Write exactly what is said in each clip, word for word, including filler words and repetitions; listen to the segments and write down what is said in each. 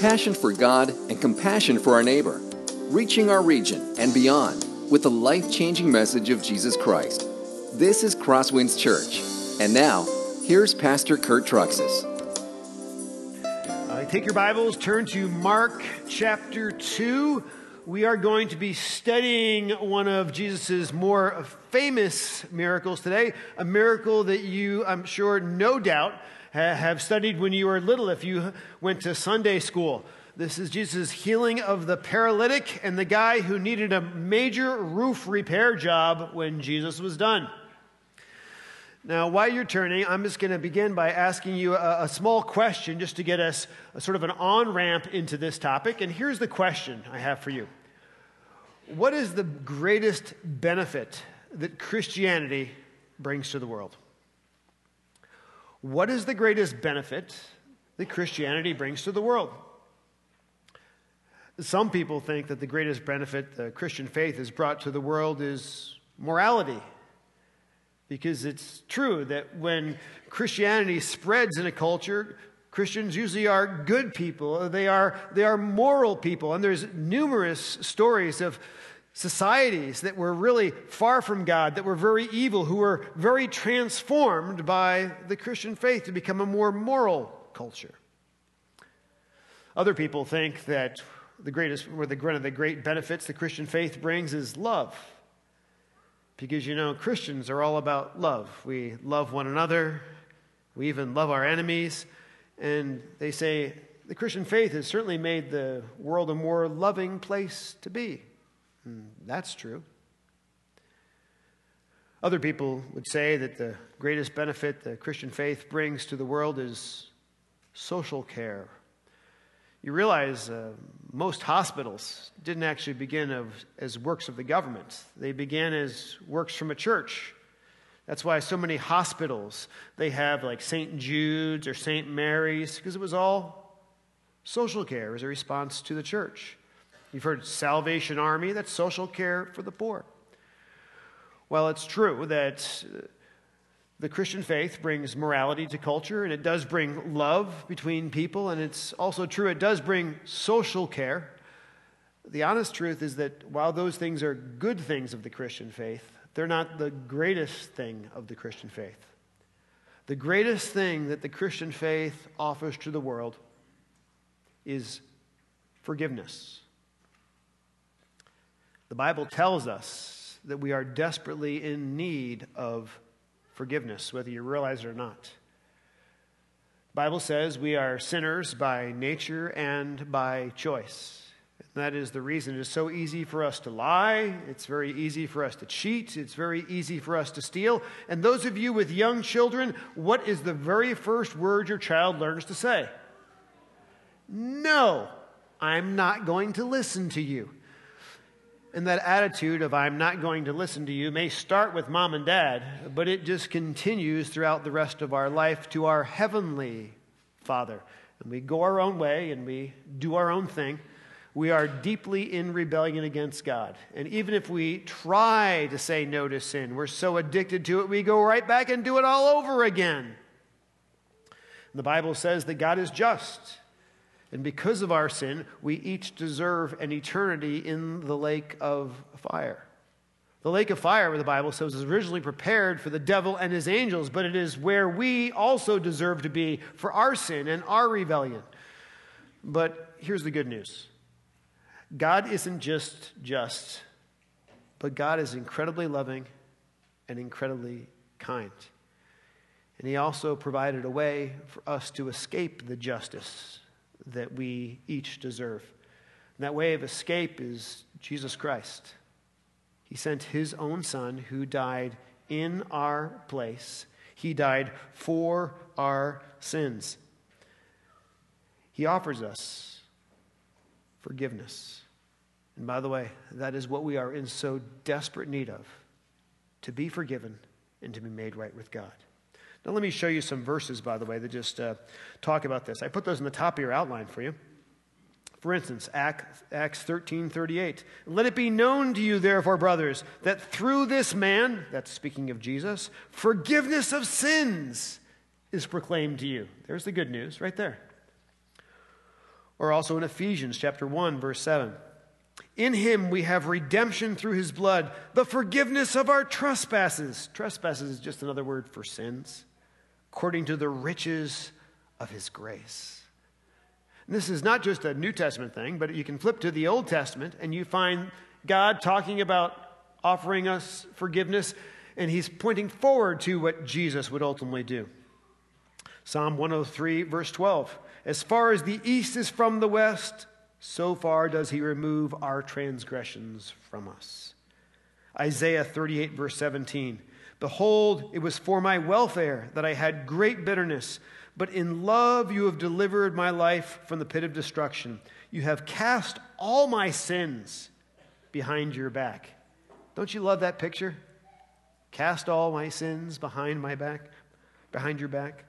passion for God and compassion for our neighbor, reaching our region and beyond with the life-changing message of Jesus Christ. This is Crosswinds Church. And now, here's Pastor Kurt Truxas. Uh, take your Bibles, turn to Mark chapter two. We are going to be studying one of Jesus' more famous miracles today, a miracle that you, I'm sure, no doubt, ha- have studied when you were little if you went to Sunday school. This is Jesus' healing of the paralytic and the guy who needed a major roof repair job when Jesus was done. Now, while you're turning, I'm just going to begin by asking you a, a small question just to get us a sort of an on-ramp into this topic. And here's the question I have for you. What is the greatest benefit that Christianity brings to the world? What is the greatest benefit that Christianity brings to the world? Some people think that the greatest benefit the Christian faith has brought to the world is morality, because it's true that when Christianity spreads in a culture, Christians usually are good people. They are, they are moral people. And there's numerous stories of societies that were really far from God, that were very evil, who were very transformed by the Christian faith to become a more moral culture. Other people think that the greatest, or the, one of the great benefits the Christian faith brings is love. Because, you know, Christians are all about love. We love one another. We even love our enemies. And they say the Christian faith has certainly made the world a more loving place to be. And that's true. Other people would say that the greatest benefit the Christian faith brings to the world is social care. You realize uh, most hospitals didn't actually begin of, as works of the government. They began as works from a church. That's why so many hospitals, they have like Saint Jude's or Saint Mary's, because it was all social care as a response to the church. You've heard Salvation Army, that's social care for the poor. Well, it's true that Uh, The Christian faith brings morality to culture, and it does bring love between people, and it's also true it does bring social care. The honest truth is that while those things are good things of the Christian faith, they're not the greatest thing of the Christian faith. The greatest thing that the Christian faith offers to the world is forgiveness. The Bible tells us that we are desperately in need of forgiveness. Forgiveness, whether you realize it or not. The Bible says we are sinners by nature and by choice. And that is the reason it is so easy for us to lie. It's very easy for us to cheat. It's very easy for us to steal. And those of you with young children, what is the very first word your child learns to say? No, I'm not going to listen to you. And that attitude of I'm not going to listen to you may start with mom and dad, but it just continues throughout the rest of our life to our heavenly Father. And we go our own way and we do our own thing. We are deeply in rebellion against God. And even if we try to say no to sin, we're so addicted to it, we go right back and do it all over again. And the Bible says that God is just. And because of our sin, we each deserve an eternity in the lake of fire. The lake of fire, where the Bible says, is originally prepared for the devil and his angels, but it is where we also deserve to be for our sin and our rebellion. But here's the good news. God isn't just just, but God is incredibly loving and incredibly kind. And he also provided a way for us to escape the justice that we each deserve. And that way of escape is Jesus Christ. He sent his own son who died in our place. He died for our sins. He offers us forgiveness. And by the way, that is what we are in so desperate need of, to be forgiven and to be made right with God. Now, let me show you some verses, by the way, that just uh, talk about this. I put those in the top of your outline for you. For instance, Acts thirteen thirty-eight. Let it be known to you, therefore, brothers, that through this man, that's speaking of Jesus, forgiveness of sins is proclaimed to you. There's the good news right there. or also in Ephesians chapter one, verse seven. In him we have redemption through his blood, the forgiveness of our trespasses. Trespasses is just another word for sins, according to the riches of his grace. And this is not just a New Testament thing, but you can flip to the Old Testament and you find God talking about offering us forgiveness, and he's pointing forward to what Jesus would ultimately do. Psalm one oh three, verse twelve. As far as the east is from the west, so far does he remove our transgressions from us. Isaiah thirty-eight, verse seventeen. Behold, it was for my welfare that I had great bitterness, but in love you have delivered my life from the pit of destruction. You have cast all my sins behind your back. Don't you love that picture? Cast all my sins behind my back, behind your back.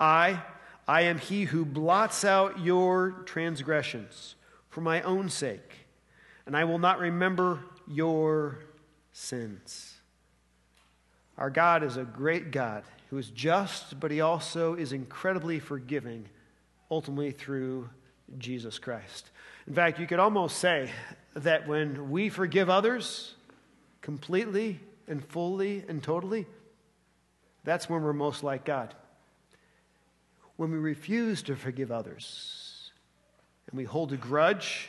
I, I am he who blots out your transgressions for my own sake, and I will not remember your sins. Our God is a great God who is just, but he also is incredibly forgiving, ultimately through Jesus Christ. In fact, you could almost say that when we forgive others completely and fully and totally, that's when we're most like God. When we refuse to forgive others and we hold a grudge,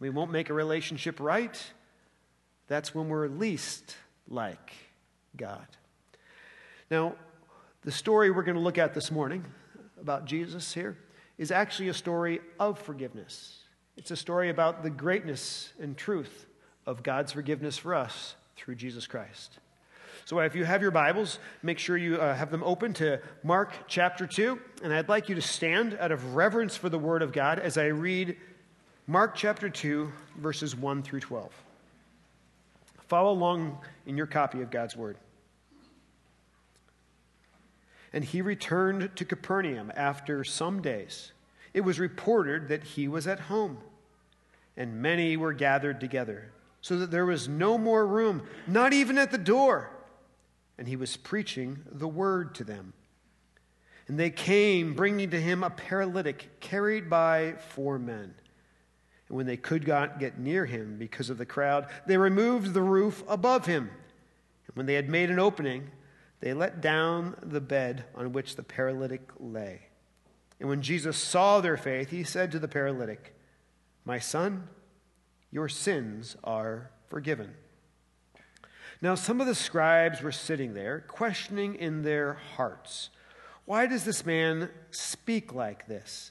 we won't make a relationship right, that's when we're least like God. Now, the story we're going to look at this morning about Jesus here is actually a story of forgiveness. It's a story about the greatness and truth of God's forgiveness for us through Jesus Christ. So if you have your Bibles, make sure you uh, have them open to Mark chapter two. And I'd like you to stand out of reverence for the Word of God as I read Mark chapter two, verses one through twelve. Follow along in your copy of God's Word. And he returned to Capernaum after some days. It was reported that he was at home, and many were gathered together, so that there was no more room, not even at the door. And he was preaching the word to them. And they came, bringing to him a paralytic carried by four men. And when they could not get near him because of the crowd, they removed the roof above him. And when they had made an opening, they let down the bed on which the paralytic lay. And when Jesus saw their faith, he said to the paralytic, "My son, your sins are forgiven." Now, some of the scribes were sitting there, questioning in their hearts, "Why does this man speak like this?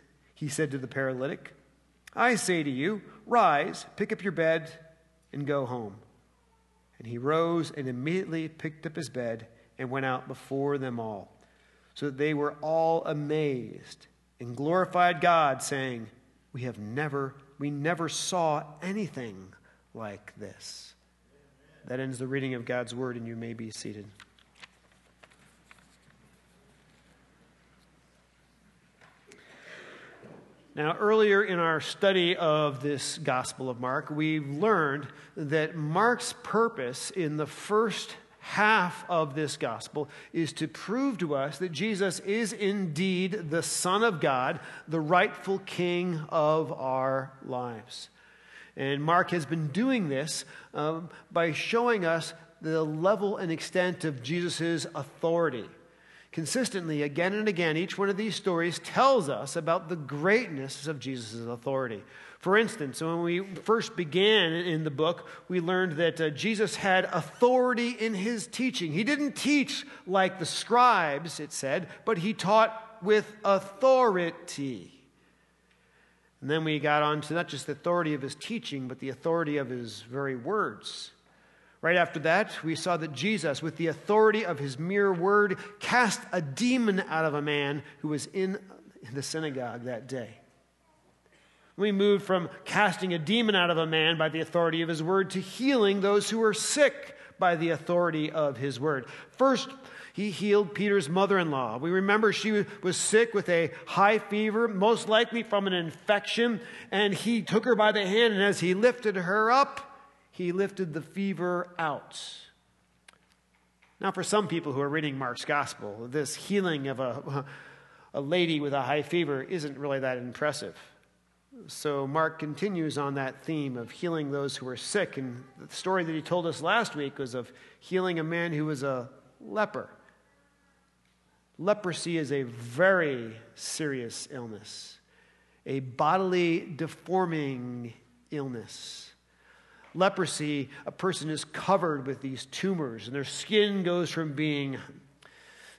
he said to the paralytic, "I say to you, rise, pick up your bed, and go home." And he rose and immediately picked up his bed and went out before them all, so that they were all amazed and glorified God, saying, We have never, we never saw anything like this." That ends the reading of God's word, and you may be seated. Now, earlier in our study of this Gospel of Mark, we learned that Mark's purpose in the first half of this gospel is to prove to us that Jesus is indeed the Son of God, the rightful King of our lives. And Mark has been doing this um, by showing us the level and extent of Jesus' authority. Consistently, again and again, each one of these stories tells us about the greatness of Jesus' authority. For instance, when we first began in the book, we learned that uh, Jesus had authority in his teaching. He didn't teach like the scribes, it said, but he taught with authority. And then we got on to not just the authority of his teaching, but the authority of his very words. Right after that, we saw that Jesus, with the authority of his mere word, cast a demon out of a man who was in in the synagogue that day. We moved from casting a demon out of a man by the authority of his word to healing those who were sick by the authority of his word. First, he healed Peter's mother-in-law. We remember she was sick with a high fever, most likely from an infection, and he took her by the hand, and as he lifted her up, he lifted the fever out. Now, for some people who are reading Mark's gospel, this healing of a, a lady with a high fever isn't really that impressive. So Mark continues on that theme of healing those who are sick. And the story that he told us last week was of healing a man who was a leper. Leprosy is a very serious illness, a bodily deforming illness. Leprosy, a person is covered with these tumors, and their skin goes from being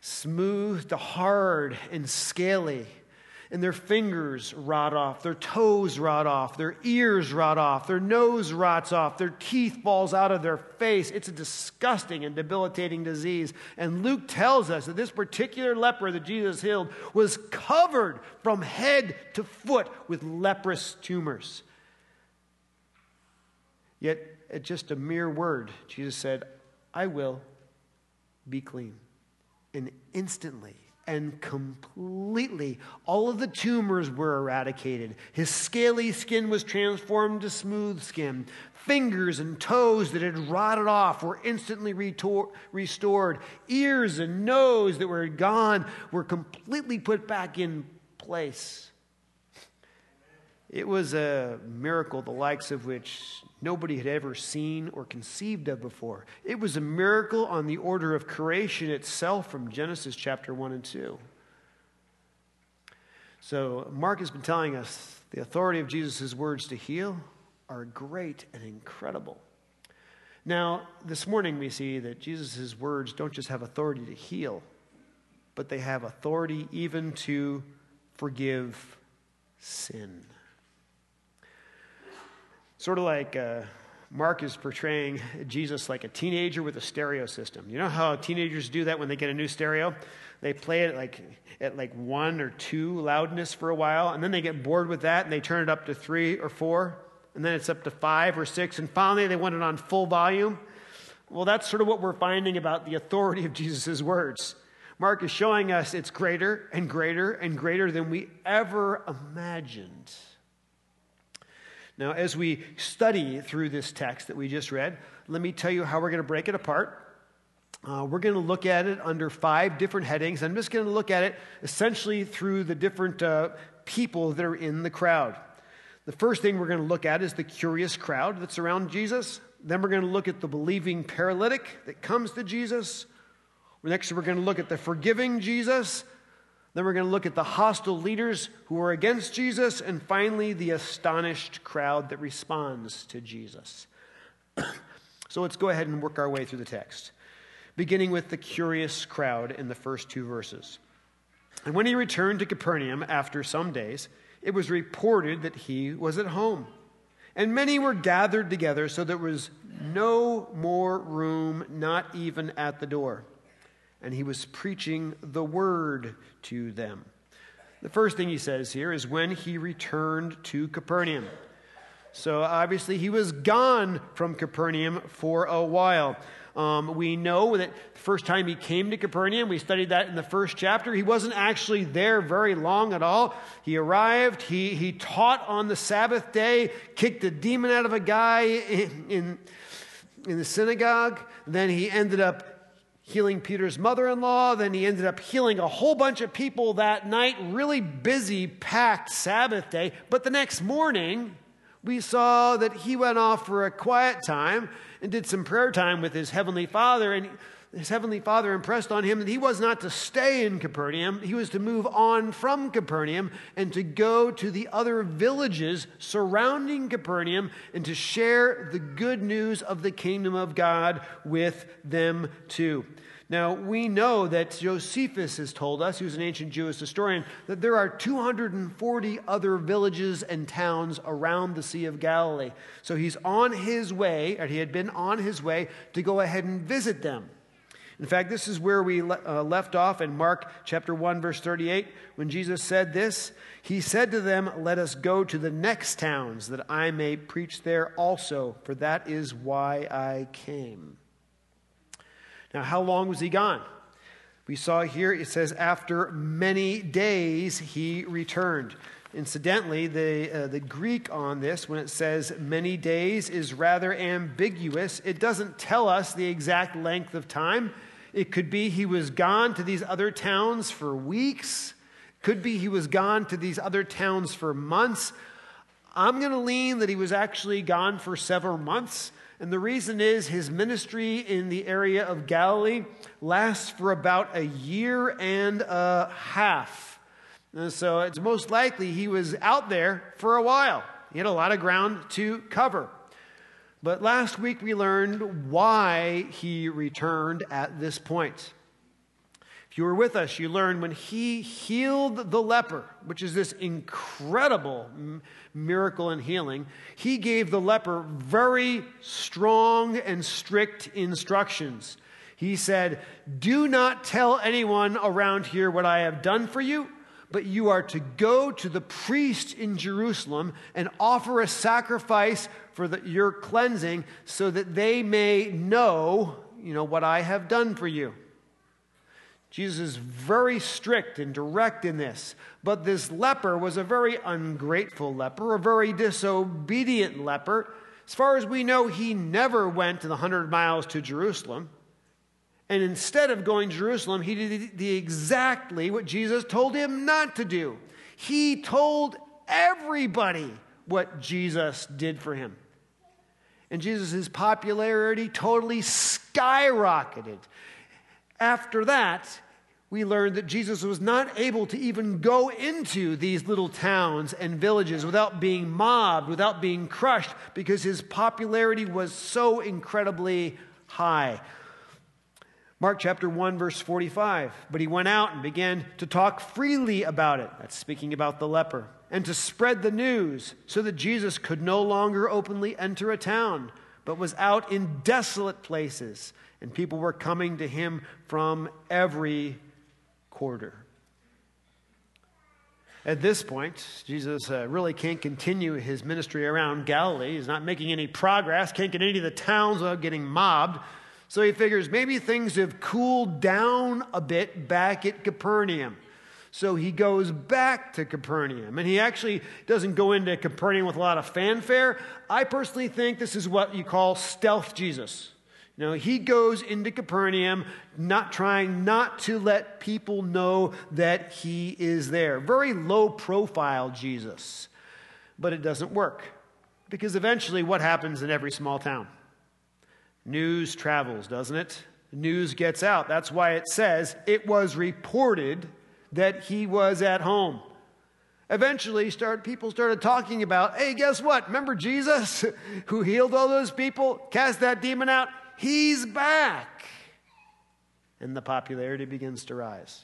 smooth to hard and scaly, and their fingers rot off, their toes rot off, their ears rot off, their nose rots off, their teeth falls out of their face. It's a disgusting and debilitating disease. And Luke tells us that this particular leper that Jesus healed was covered from head to foot with leprous tumors. Yet, at just a mere word, Jesus said, "I will be clean." And instantly and completely, all of the tumors were eradicated. His scaly skin was transformed to smooth skin. Fingers and toes that had rotted off were instantly restored. Ears and nose that were gone were completely put back in place. It was a miracle the likes of which nobody had ever seen or conceived of before. It was a miracle on the order of creation itself from Genesis chapter one and two. So Mark has been telling us the authority of Jesus' words to heal are great and incredible. Now, this morning we see that Jesus' words don't just have authority to heal, but they have authority even to forgive sin. Sort of like uh, Mark is portraying Jesus like a teenager with a stereo system. You know how teenagers do that when they get a new stereo? They play it like, at like one or two loudness for a while, and then they get bored with that, and they turn it up to three or four, and then it's up to five or six, and finally they want it on full volume. Well, that's sort of what we're finding about the authority of Jesus' words. Mark is showing us it's greater and greater and greater than we ever imagined. Now, as we study through this text that we just read, let me tell you how we're going to break it apart. Uh, we're going to look at it under five different headings. I'm just going to look at it essentially through the different uh, people that are in the crowd. The first thing we're going to look at is the curious crowd that's around Jesus. Then we're going to look at the believing paralytic that comes to Jesus. Next, we're going to look at the forgiving Jesus. Then we're going to look at the hostile leaders who are against Jesus, and finally the astonished crowd that responds to Jesus. So let's go ahead and work our way through the text, beginning with the curious crowd in the first two verses. And when he returned to Capernaum after some days, it was reported that he was at home. And many were gathered together, so there was no more room, not even at the door. And he was preaching the word to them. The first thing he says here is when he returned to Capernaum. So obviously he was gone from Capernaum for a while. Um, we know that the first time he came to Capernaum, we studied that in the first chapter, he wasn't actually there very long at all. He arrived, he, he taught on the Sabbath day, kicked a demon out of a guy in, in, in the synagogue. Then he ended up healing Peter's mother-in-law, then he ended up healing a whole bunch of people that night, really busy, packed Sabbath day. But the next morning, we saw that he went off for a quiet time and did some prayer time with his Heavenly Father, and his Heavenly Father impressed on him that he was not to stay in Capernaum, he was to move on from Capernaum and to go to the other villages surrounding Capernaum and to share the good news of the kingdom of God with them too. Now, we know that Josephus has told us, who's an ancient Jewish historian, that there are two hundred forty other villages and towns around the Sea of Galilee. So he's on his way, or he had been on his way, to go ahead and visit them. In fact, this is where we le- uh, left off in Mark chapter one, verse thirty-eight. When Jesus said this, he said to them, "Let us go to the next towns that I may preach there also, for that is why I came." Now, how long was he gone? We saw here, it says, after many days he returned. Incidentally, the, uh, the Greek on this, when it says many days, is rather ambiguous. It doesn't tell us the exact length of time. It could be he was gone to these other towns for weeks. Could be he was gone to these other towns for months. I'm going to lean that he was actually gone for several months. And the reason is his ministry in the area of Galilee lasts for about a year and a half. And so it's most likely he was out there for a while. He had a lot of ground to cover. But last week we learned why he returned at this point. If you were with us, you learned when he healed the leper, which is this incredible miracle and healing, he gave the leper very strong and strict instructions. He said, "Do not tell anyone around here what I have done for you, but you are to go to the priest in Jerusalem and offer a sacrifice for the, your cleansing so that they may know, you know, what I have done for you." Jesus is very strict and direct in this. But this leper was a very ungrateful leper, a very disobedient leper. As far as we know, he never went the one hundred miles to Jerusalem. And instead of going to Jerusalem, he did the exactly what Jesus told him not to do. He told everybody what Jesus did for him. And Jesus' popularity totally skyrocketed. After that, we learned that Jesus was not able to even go into these little towns and villages without being mobbed, without being crushed, because his popularity was so incredibly high. Mark chapter one, verse forty-five, "But he went out and began to talk freely about it." That's speaking about the leper. "And to spread the news so that Jesus could no longer openly enter a town, but was out in desolate places. And people were coming to him from every quarter." At this point, Jesus uh, really can't continue his ministry around Galilee. He's not making any progress, can't get any of the towns without getting mobbed. So he figures maybe things have cooled down a bit back at Capernaum. So he goes back to Capernaum. And he actually doesn't go into Capernaum with a lot of fanfare. I personally think this is what you call stealth Jesus. You know, he goes into Capernaum not trying not to let people know that he is there. Very low profile Jesus. But it doesn't work. Because eventually what happens in every small town? News travels, doesn't it? News gets out. That's why it says it was reported that he was at home. Eventually, start, people started talking about, "Hey, guess what? Remember Jesus who healed all those people, cast that demon out? He's back." And the popularity begins to rise.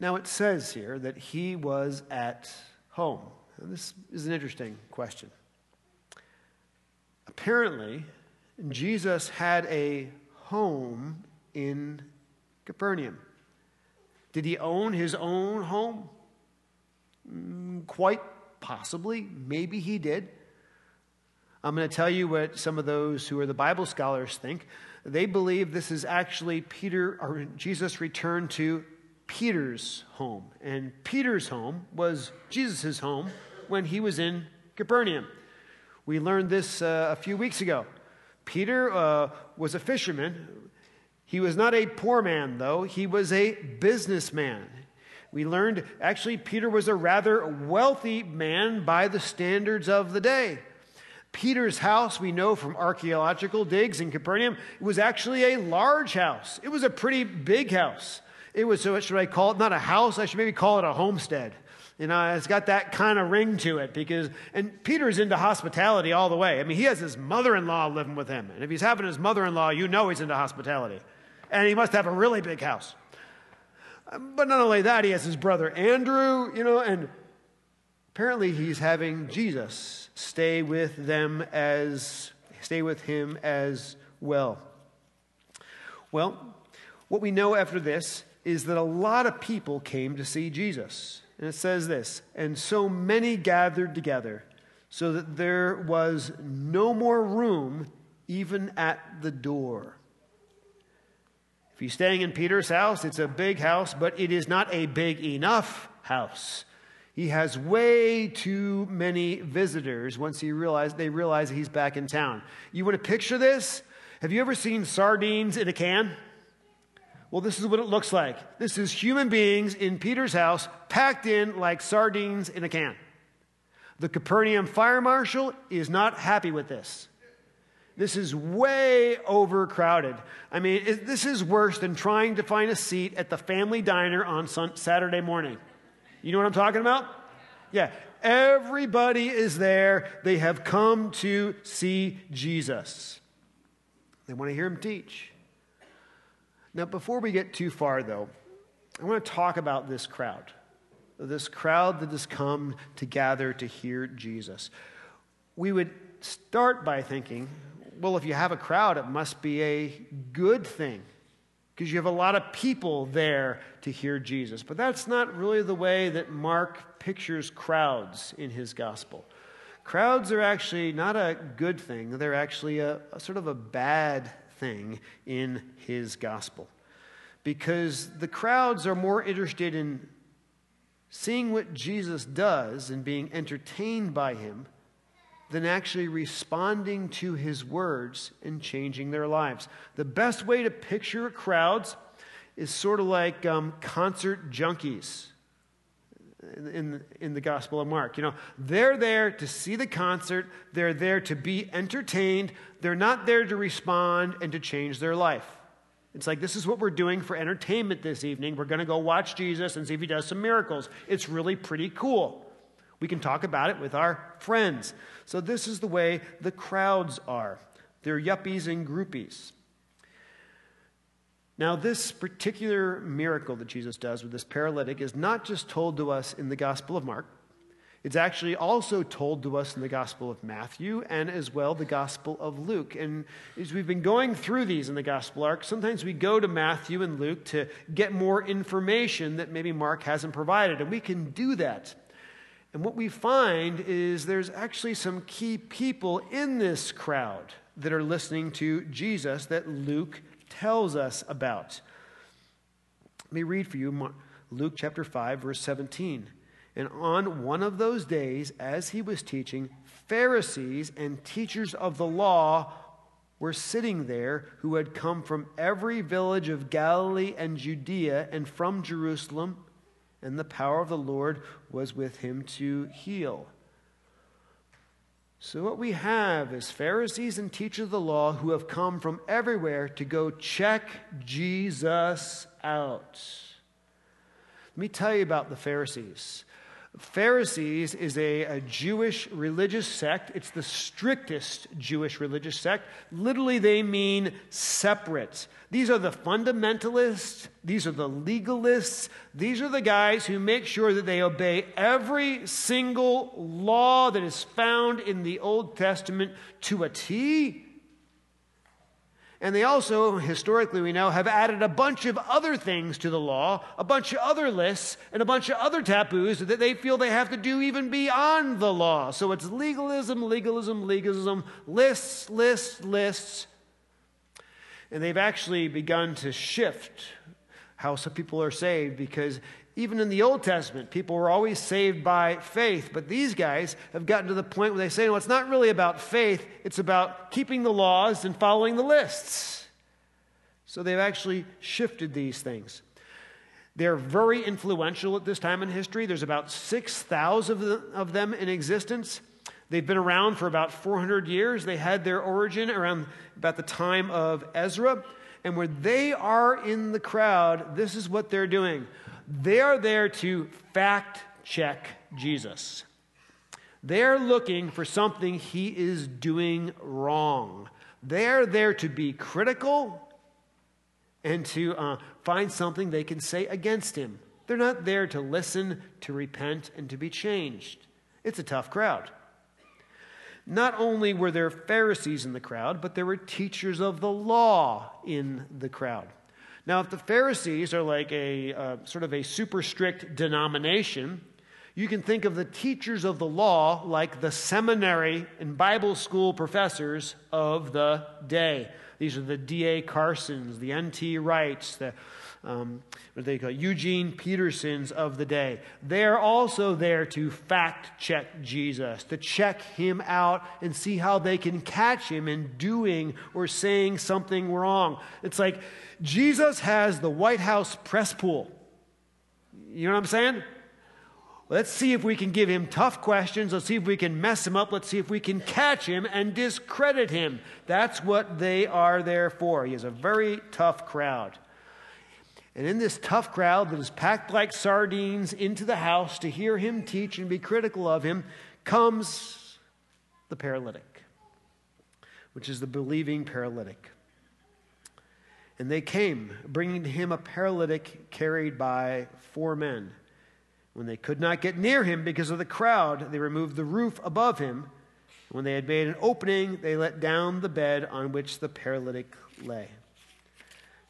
Now, it says here that he was at home. And this is an interesting question. Apparently, Jesus had a home in Capernaum. Did he own his own home? Mm, quite possibly. Maybe he did. I'm going to tell you what some of those who are the Bible scholars think. They believe this is actually Peter, or Jesus returned to Peter's home. And Peter's home was Jesus' home when he was in Capernaum. We learned this uh, a few weeks ago. Peter uh, was a fisherman. He was not a poor man, though. He was a businessman. We learned, actually, Peter was a rather wealthy man by the standards of the day. Peter's house, we know from archaeological digs in Capernaum, was actually a large house. It was a pretty big house. It was, so what should I call it? Not a house. I should maybe call it a homestead. You know, it's got that kind of ring to it because, and Peter's into hospitality all the way. I mean, he has his mother-in-law living with him. And if he's having his mother-in-law, you know he's into hospitality. And he must have a really big house. But not only that, he has his brother Andrew, you know, and apparently he's having Jesus stay with them as, stay with him as well. Well, what we know after this is that a lot of people came to see Jesus. And it says this, and so many gathered together, so that there was no more room even at the door. If you're staying in Peter's house, it's a big house, but it is not a big enough house. He has way too many visitors once he realized, they realize he's back in town. You want to picture this? Have you ever seen sardines in a can? Well, this is what it looks like. This is human beings in Peter's house packed in like sardines in a can. The Capernaum fire marshal is not happy with this. This is way overcrowded. I mean, it, this is worse than trying to find a seat at the family diner on sun, Saturday morning. You know what I'm talking about? Yeah. Everybody is there. They have come to see Jesus. They want to hear him teach. Now, before we get too far, though, I want to talk about this crowd. This crowd that has come to gather to hear Jesus. We would start by thinking, well, if you have a crowd, it must be a good thing because you have a lot of people there to hear Jesus. But that's not really the way that Mark pictures crowds in his gospel. Crowds are actually not a good thing. They're actually a, a sort of a bad thing in his gospel because the crowds are more interested in seeing what Jesus does and being entertained by him than actually responding to his words and changing their lives. The best way to picture crowds is sort of like um, concert junkies in, in, in the Gospel of Mark. You know, they're there to see the concert. They're there to be entertained. They're not there to respond and to change their life. It's like, this is what we're doing for entertainment this evening. We're going to go watch Jesus and see if he does some miracles. It's really pretty cool. We can talk about it with our friends. So this is the way the crowds are. They're yuppies and groupies. Now, this particular miracle that Jesus does with this paralytic is not just told to us in the Gospel of Mark. It's actually also told to us in the Gospel of Matthew and as well the Gospel of Luke. And as we've been going through these in the Gospel arc, sometimes we go to Matthew and Luke to get more information that maybe Mark hasn't provided. And we can do that. And what we find is there's actually some key people in this crowd that are listening to Jesus that Luke tells us about. Let me read for you Luke chapter five, verse seventeen. And on one of those days, as he was teaching, Pharisees and teachers of the law were sitting there who had come from every village of Galilee and Judea and from Jerusalem. And the power of the Lord was with him to heal. So what we have is Pharisees and teachers of the law who have come from everywhere to go check Jesus out. Let me tell you about the Pharisees. Pharisees is a, a Jewish religious sect. It's the strictest Jewish religious sect. Literally, they mean separate. These are the fundamentalists. These are the legalists. These are the guys who make sure that they obey every single law that is found in the Old Testament to a T. And they also, historically we know, have added a bunch of other things to the law, a bunch of other lists, and a bunch of other taboos that they feel they have to do even beyond the law. So it's legalism, legalism, legalism, lists, lists, lists. And they've actually begun to shift how some people are saved because even in the Old Testament, people were always saved by faith. But these guys have gotten to the point where they say, no, it's not really about faith. It's about keeping the laws and following the lists. So they've actually shifted these things. They're very influential at this time in history. There's about six thousand of them in existence. They've been around for about four hundred years. They had their origin around about the time of Ezra. And where they are in the crowd, this is what they're doing. They are there to fact check Jesus. They're looking for something he is doing wrong. They're there to be critical and to uh, find something they can say against him. They're not there to listen, to repent, and to be changed. It's a tough crowd. Not only were there Pharisees in the crowd, but there were teachers of the law in the crowd. Now, if the Pharisees are like a uh, sort of a super strict denomination, you can think of the teachers of the law like the seminary and Bible school professors of the day. These are the D A Carsons, the N T Wrights, the um, what do they call it? Eugene Petersons of the day. They are also there to fact check Jesus, to check him out and see how they can catch him in doing or saying something wrong. It's like Jesus has the White House press pool. You know what I'm saying? Let's see if we can give him tough questions. Let's see if we can mess him up. Let's see if we can catch him and discredit him. That's what they are there for. He is a very tough crowd. And in this tough crowd that is packed like sardines into the house to hear him teach and be critical of him comes the paralytic, which is the believing paralytic. And they came, bringing to him a paralytic carried by four men. When they could not get near him because of the crowd, they removed the roof above him. When they had made an opening, they let down the bed on which the paralytic lay.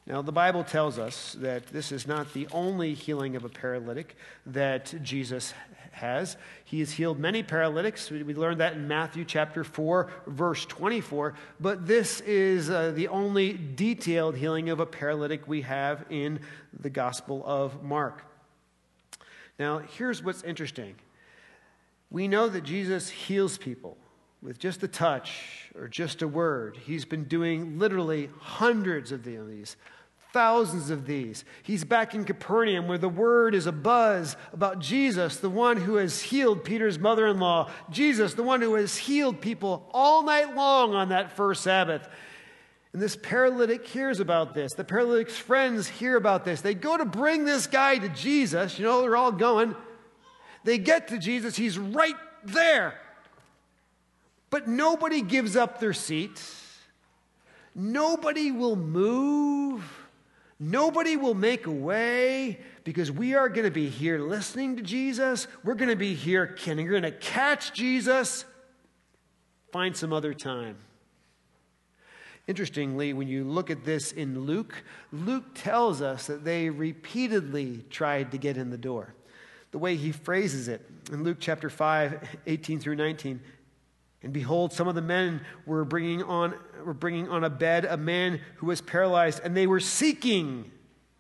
Now, the Bible tells us that this is not the only healing of a paralytic that Jesus has. He has healed many paralytics. We learned that in Matthew chapter four, verse twenty-four. But this is uh, the only detailed healing of a paralytic we have in the Gospel of Mark. Now, here's what's interesting. We know that Jesus heals people with just a touch or just a word. He's been doing literally hundreds of these, thousands of these. He's back in Capernaum where the word is abuzz about Jesus, the one who has healed Peter's mother-in-law, Jesus, the one who has healed people all night long on that first Sabbath. And this paralytic hears about this. The paralytic's friends hear about this. They go to bring this guy to Jesus. You know, they're all going. They get to Jesus. He's right there. But nobody gives up their seat. Nobody will move. Nobody will make a way, because we are going to be here listening to Jesus. We're going to be here, and you're going to catch Jesus. Find some other time. Interestingly, when you look at this in Luke, Luke tells us that they repeatedly tried to get in the door. The way he phrases it in Luke chapter five, eighteen through nineteen, and behold, some of the men were bringing on, were bringing on a bed a man who was paralyzed, and they were seeking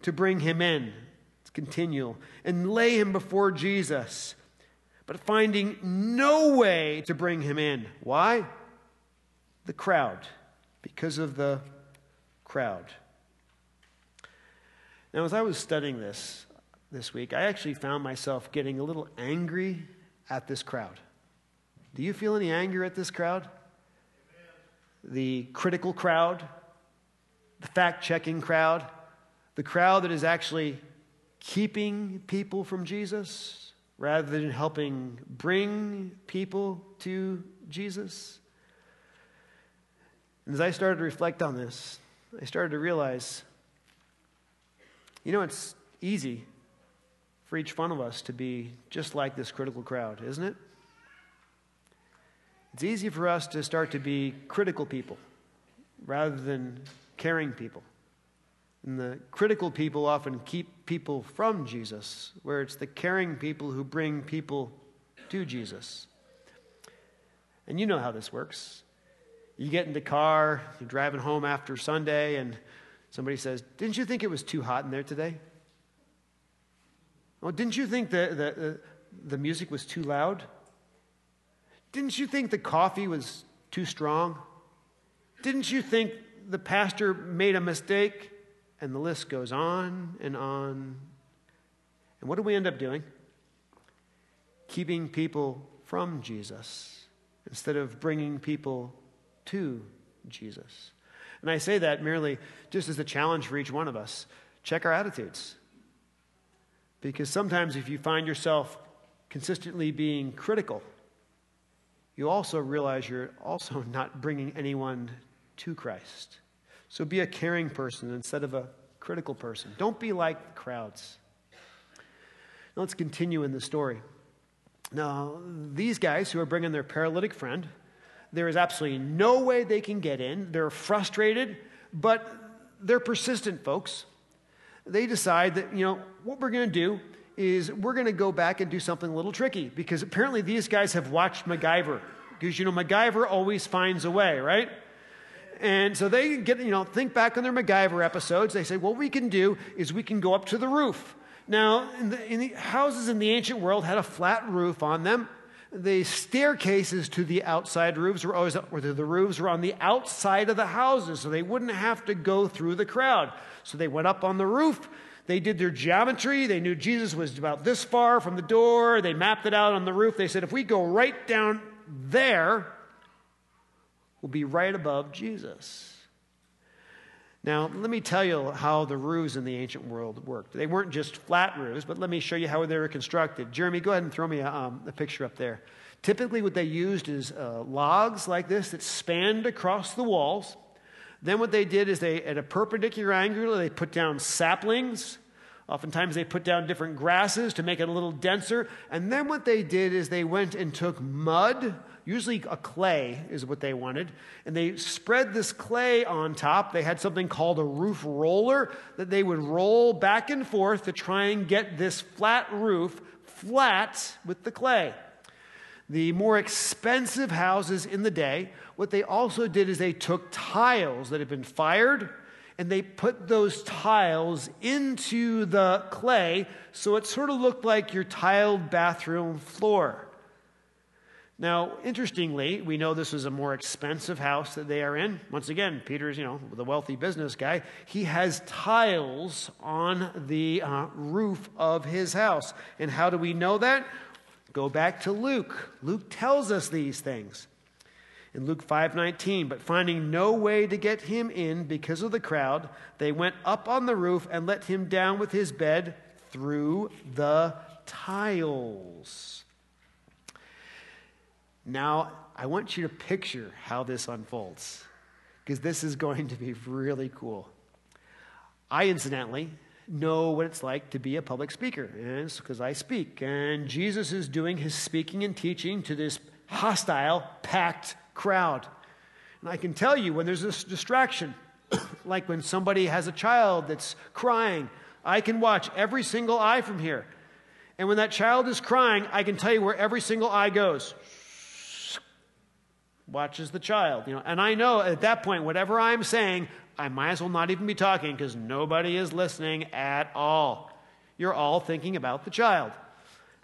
to bring him in. It's continual. And lay him before Jesus, but finding no way to bring him in. Why? The crowd. Because of the crowd. Now, as I was studying this this week, I actually found myself getting a little angry at this crowd. Do you feel any anger at this crowd? Amen. The critical crowd, the fact-checking crowd, the crowd that is actually keeping people from Jesus rather than helping bring people to Jesus. As I started to reflect on this, I started to realize, you know, it's easy for each one of us to be just like this critical crowd, isn't it? It's easy for us to start to be critical people rather than caring people. And the critical people often keep people from Jesus, where it's the caring people who bring people to Jesus. And you know how this works. You get in the car, you're driving home after Sunday, and somebody says, didn't you think it was too hot in there today? Oh, didn't you think the, the, the music was too loud? Didn't you think the coffee was too strong? Didn't you think the pastor made a mistake? And the list goes on and on. And what do we end up doing? Keeping people from Jesus instead of bringing people to Jesus. And I say that merely just as a challenge for each one of us. Check our attitudes. Because sometimes if you find yourself consistently being critical, you also realize you're also not bringing anyone to Christ. So be a caring person instead of a critical person. Don't be like the crowds. Now let's continue in the story. Now, these guys who are bringing their paralytic friend, There is absolutely no way they can get in. They're frustrated, but they're persistent folks. They decide that, you know, what we're going to do is we're going to go back and do something a little tricky, because apparently these guys have watched MacGyver, because, you know, MacGyver always finds a way, right? And so they get, you know, think back on their MacGyver episodes. They say, what we can do is we can go up to the roof. Now, in the, in the houses in the ancient world had a flat roof on them. The staircases to the outside roofs were always, or the roofs were on the outside of the houses, so they wouldn't have to go through the crowd. So they went up on the roof. They did their geometry. They knew Jesus was about this far from the door. They mapped it out on the roof. They said, if we go right down there, we'll be right above Jesus. Now, let me tell you how the roofs in the ancient world worked. They weren't just flat roofs, but let me show you how they were constructed. Jeremy, go ahead and throw me a, um, a picture up there. Typically, what they used is uh, logs like this that spanned across the walls. Then what they did is they, at a perpendicular angle, they put down saplings. Oftentimes, they put down different grasses to make it a little denser. And then what they did is they went and took mud. Usually a clay is what they wanted. And they spread this clay on top. They had something called a roof roller that they would roll back and forth to try and get this flat roof flat with the clay. The more expensive houses in the day, what they also did is they took tiles that had been fired, and they put those tiles into the clay, so it sort of looked like your tiled bathroom floor. Now, interestingly, we know this was a more expensive house that they are in. Once again, Peter's, you know, the wealthy business guy. He has tiles on the uh, roof of his house. And how do we know that? Go back to Luke. Luke tells us these things. In Luke five nineteen, but finding no way to get him in because of the crowd, they went up on the roof and let him down with his bed through the tiles. Now, I want you to picture how this unfolds, because this is going to be really cool. I, incidentally, know what it's like to be a public speaker, and it's because I speak. And Jesus is doing his speaking and teaching to this hostile, packed crowd. And I can tell you, when there's this distraction, like when somebody has a child that's crying, I can watch every single eye from here. And when that child is crying, I can tell you where every single eye goes. Watches the child, you know, and I know at that point, whatever I'm saying, I might as well not even be talking, because nobody is listening at all. You're all thinking about the child.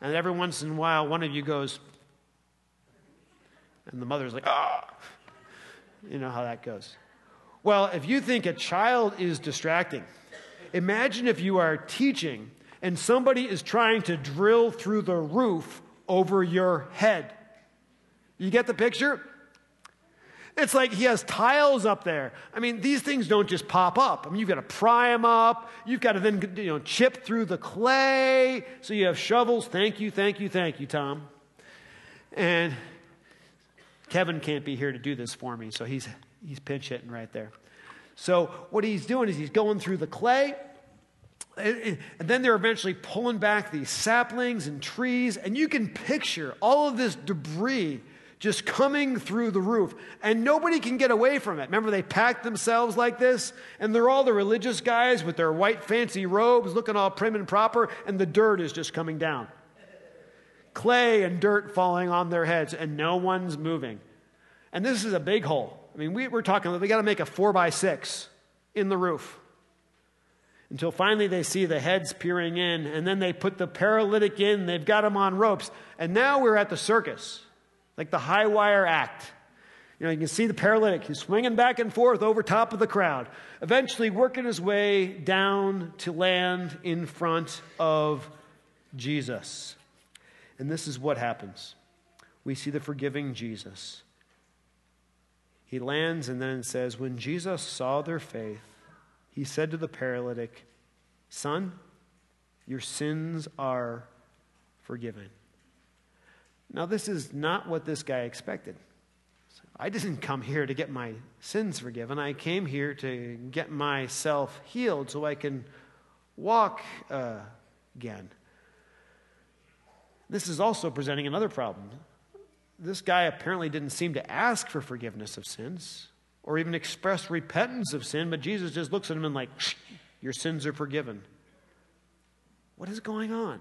And every once in a while, one of you goes, and the mother's like, ah, you know how that goes. Well, if you think a child is distracting, imagine if you are teaching and somebody is trying to drill through the roof over your head. You get the picture? It's like he has tiles up there. I mean, these things don't just pop up. I mean, you've got to pry them up. You've got to then, you know, chip through the clay. So you have shovels. Thank you, thank you, thank you, Tom. And Kevin can't be here to do this for me, so he's, he's pinch hitting right there. So what he's doing is he's going through the clay, and then they're eventually pulling back these saplings and trees, and you can picture all of this debris just coming through the roof, and nobody can get away from it. Remember, they packed themselves like this, and they're all the religious guys with their white fancy robes looking all prim and proper, and the dirt is just coming down. Clay and dirt falling on their heads, and no one's moving. And this is a big hole. I mean, we, we're talking that we got to make a four by six in the roof, until finally they see the heads peering in, and then they put the paralytic in. They've got him on ropes, and now we're at the circus. Like the high wire act. You know, you can see the paralytic. He's swinging back and forth over top of the crowd, eventually working his way down to land in front of Jesus. And this is what happens. We see the forgiving Jesus. He lands, and then it says, when Jesus saw their faith, he said to the paralytic, son, your sins are forgiven. Now, this is not what this guy expected. I didn't come here to get my sins forgiven. I came here to get myself healed so I can walk uh, again. This is also presenting another problem. this guy apparently didn't seem to ask for forgiveness of sins or even express repentance of sin, but Jesus just looks at him and like, your sins are forgiven. What is going on?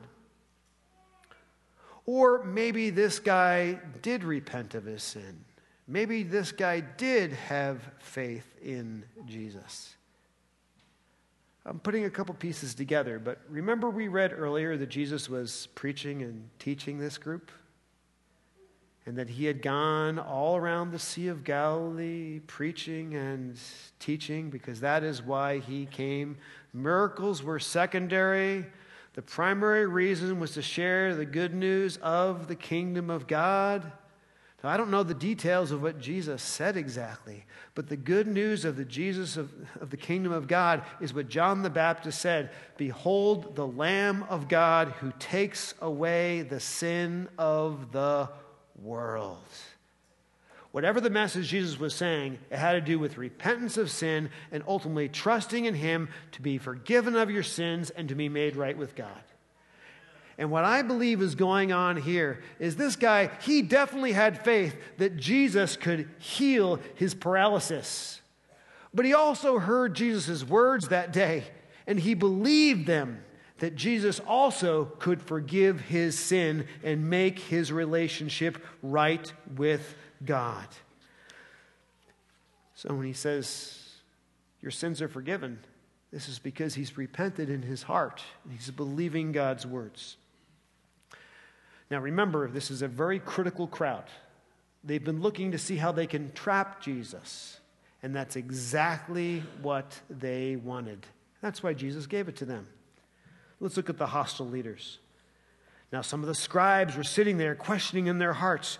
Or maybe this guy did repent of his sin. Maybe this guy did have faith in Jesus. I'm putting a couple pieces together, but remember we read earlier that Jesus was preaching and teaching this group? And that he had gone all around the Sea of Galilee preaching and teaching, because that is why he came. Miracles were secondary. The primary reason was to share the good news of the kingdom of God. Now, I don't know the details of what Jesus said exactly, but the good news of the Jesus of, of the kingdom of God is what John the Baptist said, "Behold the Lamb of God who takes away the sin of the world." Whatever the message Jesus was saying, it had to do with repentance of sin and ultimately trusting in him to be forgiven of your sins and to be made right with God. And what I believe is going on here is this guy, he definitely had faith that Jesus could heal his paralysis. But he also heard Jesus' words that day, and he believed them, that Jesus also could forgive his sin and make his relationship right with God. So when he says, your sins are forgiven, this is because he's repented in his heart. He's believing God's words. Now remember, this is a very critical crowd. They've been looking to see how they can trap Jesus. And that's exactly what they wanted. That's why Jesus gave it to them. Let's look at the hostile leaders. Now some of the scribes were sitting there questioning in their hearts,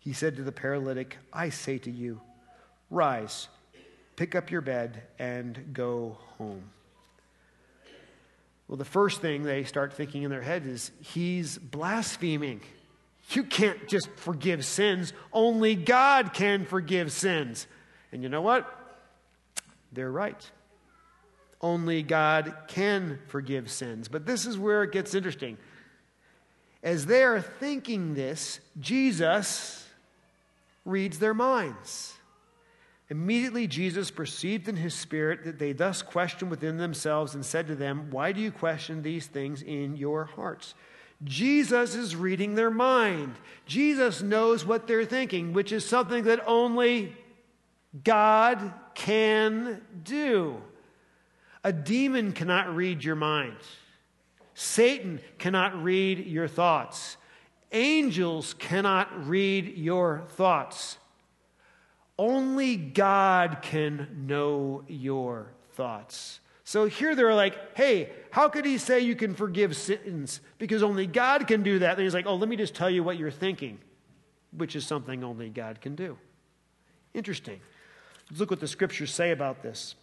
he said to the paralytic, I say to you, rise, pick up your bed, and go home. Well, the first thing they start thinking in their head is, he's blaspheming. You can't just forgive sins. Only God can forgive sins. And you know what? They're right. Only God can forgive sins. But this is where it gets interesting. As they are thinking this, Jesus reads their minds. Immediately Jesus perceived in his spirit that they thus questioned within themselves and said to them, why do you question these things in your hearts? Jesus is reading their mind. Jesus knows what they're thinking, which is something that only God can do. A demon cannot read your mind. Satan cannot read your thoughts. Angels cannot read your thoughts. Only God can know your thoughts. So here they're like, hey, how could he say you can forgive sins? Because only God can do that. And he's like, oh, let me just tell you what you're thinking, which is something only God can do. Interesting. Let's look what the scriptures say about this.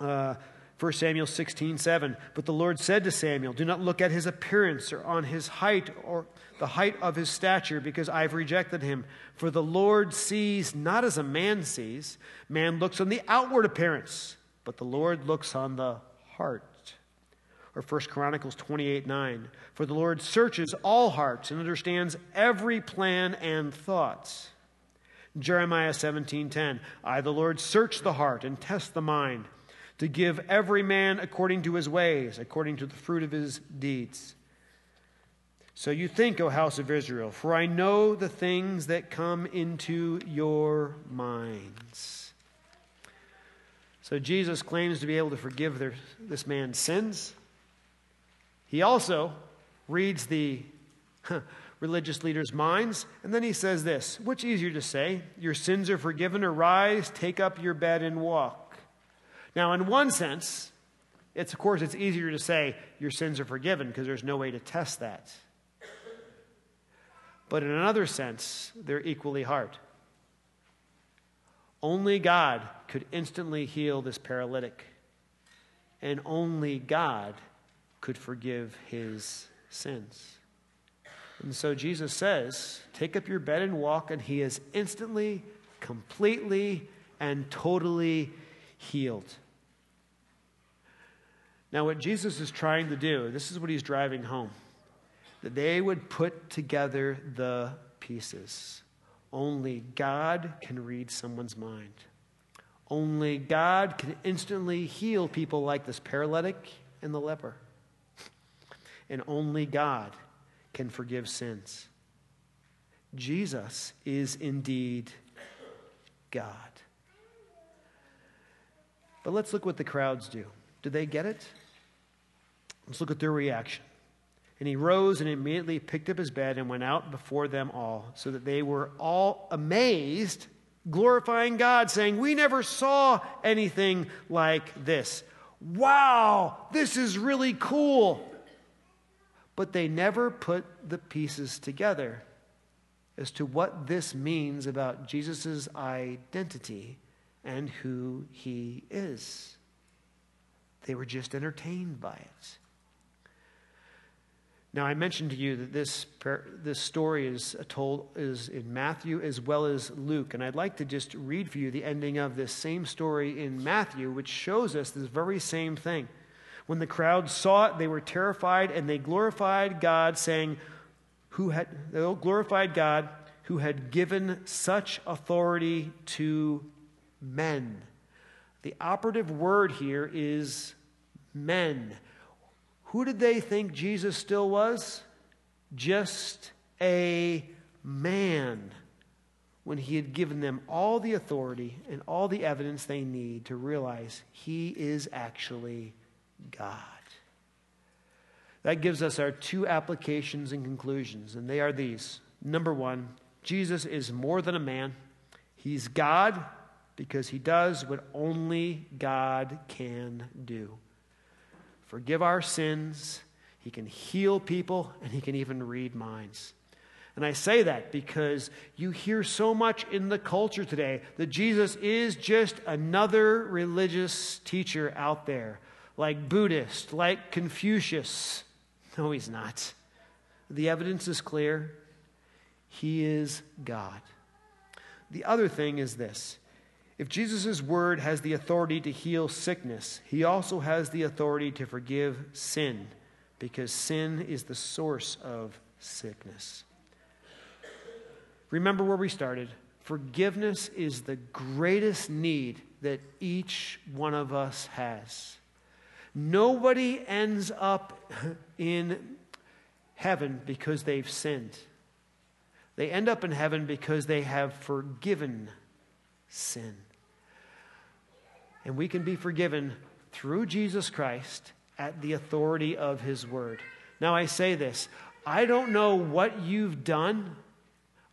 Uh, First Samuel sixteen, seven, but the Lord said to Samuel, do not look at his appearance or on his height or the height of his stature, because I've rejected him. For the Lord sees not as a man sees. Man looks on the outward appearance, but the Lord looks on the heart. Or First Chronicles twenty-eight, nine, for the Lord searches all hearts and understands every plan and thoughts. Jeremiah seventeen, ten, I, the Lord, search the heart and test the mind, to give every man according to his ways, according to the fruit of his deeds. So you think, O house of Israel, for I know the things that come into your minds. So Jesus claims to be able to forgive their, this man's sins. He also reads the huh, religious leaders' minds, and then he says this, which is easier to say, your sins are forgiven, or rise, take up your bed and walk? Now, in one sense, it's, of course, it's easier to say your sins are forgiven because there's no way to test that. But in another sense, they're equally hard. Only God could instantly heal this paralytic, and only God could forgive his sins. And so Jesus says, take up your bed and walk, and he is instantly, completely, and totally healed. Now, what Jesus is trying to do, this is what he's driving home, that they would put together the pieces. Only God can read someone's mind. Only God can instantly heal people like this paralytic and the leper. And only God can forgive sins. Jesus is indeed God. But let's look what the crowds do. Do they get it? Let's look at their reaction. And he rose and immediately picked up his bed and went out before them all, so that they were all amazed, glorifying God, saying, we never saw anything like this. Wow, this is really cool. But they never put the pieces together as to what this means about Jesus' identity and who he is. They were just entertained by it. Now, I mentioned to you that this, this story is told is in Matthew as well as Luke. And I'd like to just read for you the ending of this same story in Matthew, which shows us this very same thing. When the crowd saw it, they were terrified, and they glorified God, saying, "Who had they glorified God who had given such authority to men?" The operative word here is men. Who did they think Jesus still was? Just a man, when he had given them all the authority and all the evidence they need to realize he is actually God. That gives us our two applications and conclusions, and they are these. Number one, Jesus is more than a man. He's God because he does what only God can do. Forgive our sins, he can heal people, and he can even read minds. And I say that because you hear so much in the culture today that Jesus is just another religious teacher out there, like Buddhist, like Confucius. No, he's not. The evidence is clear. He is God. The other thing is this. If Jesus' word has the authority to heal sickness, he also has the authority to forgive sin, because sin is the source of sickness. Remember where we started. Forgiveness is the greatest need that each one of us has. Nobody ends up in heaven because they've sinned. They end up in heaven because they have forgiven sin. And we can be forgiven through Jesus Christ at the authority of his word. Now I say this, I don't know what you've done.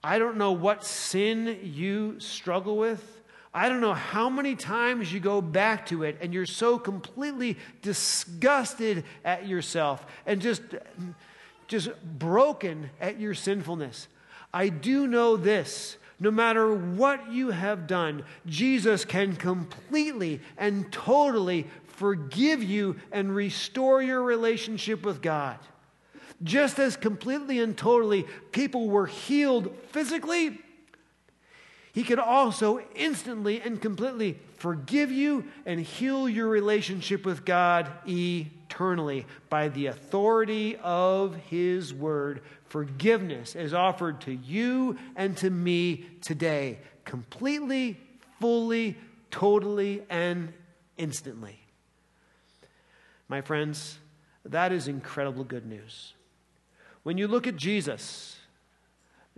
I don't know what sin you struggle with. I don't know how many times you go back to it and you're so completely disgusted at yourself and just, just broken at your sinfulness. I do know this. No matter what you have done, Jesus can completely and totally forgive you and restore your relationship with God. Just as completely and totally people were healed physically, he can also instantly and completely forgive you and heal your relationship with God eternally by the authority of his word. Forgiveness is offered to you and to me today, completely, fully, totally, and instantly. My friends, that is incredible good news. When you look at Jesus,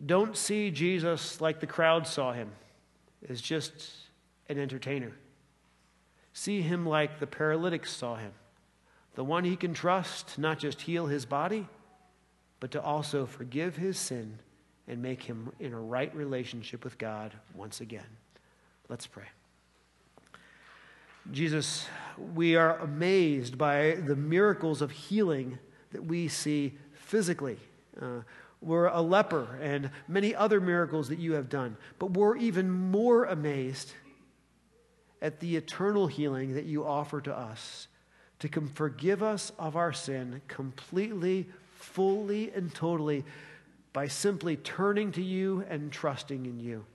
don't see Jesus like the crowd saw him, as just an entertainer. See him like the paralytic saw him, the one he can trust to not just heal his body, but to also forgive his sin and make him in a right relationship with God once again. Let's pray. Jesus, we are amazed by the miracles of healing that we see physically. Uh, were a leper, and many other miracles that you have done. But we're even more amazed at the eternal healing that you offer to us, to come forgive us of our sin completely, fully, and totally by simply turning to you and trusting in you.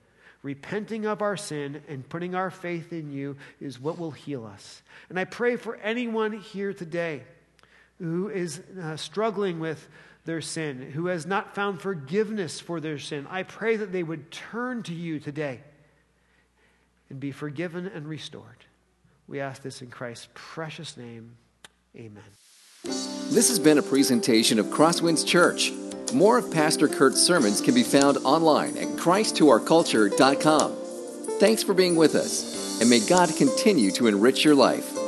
Repenting of our sin and putting our faith in you is what will heal us. And I pray for anyone here today who is uh, struggling with their sin, who has not found forgiveness for their sin. I pray that they would turn to you today and be forgiven and restored. We ask this in Christ's precious name. Amen. This has been a presentation of Crosswinds Church. More of Pastor Kurt's sermons can be found online at Christ to our culture dot com. Thanks for being with us, and may God continue to enrich your life.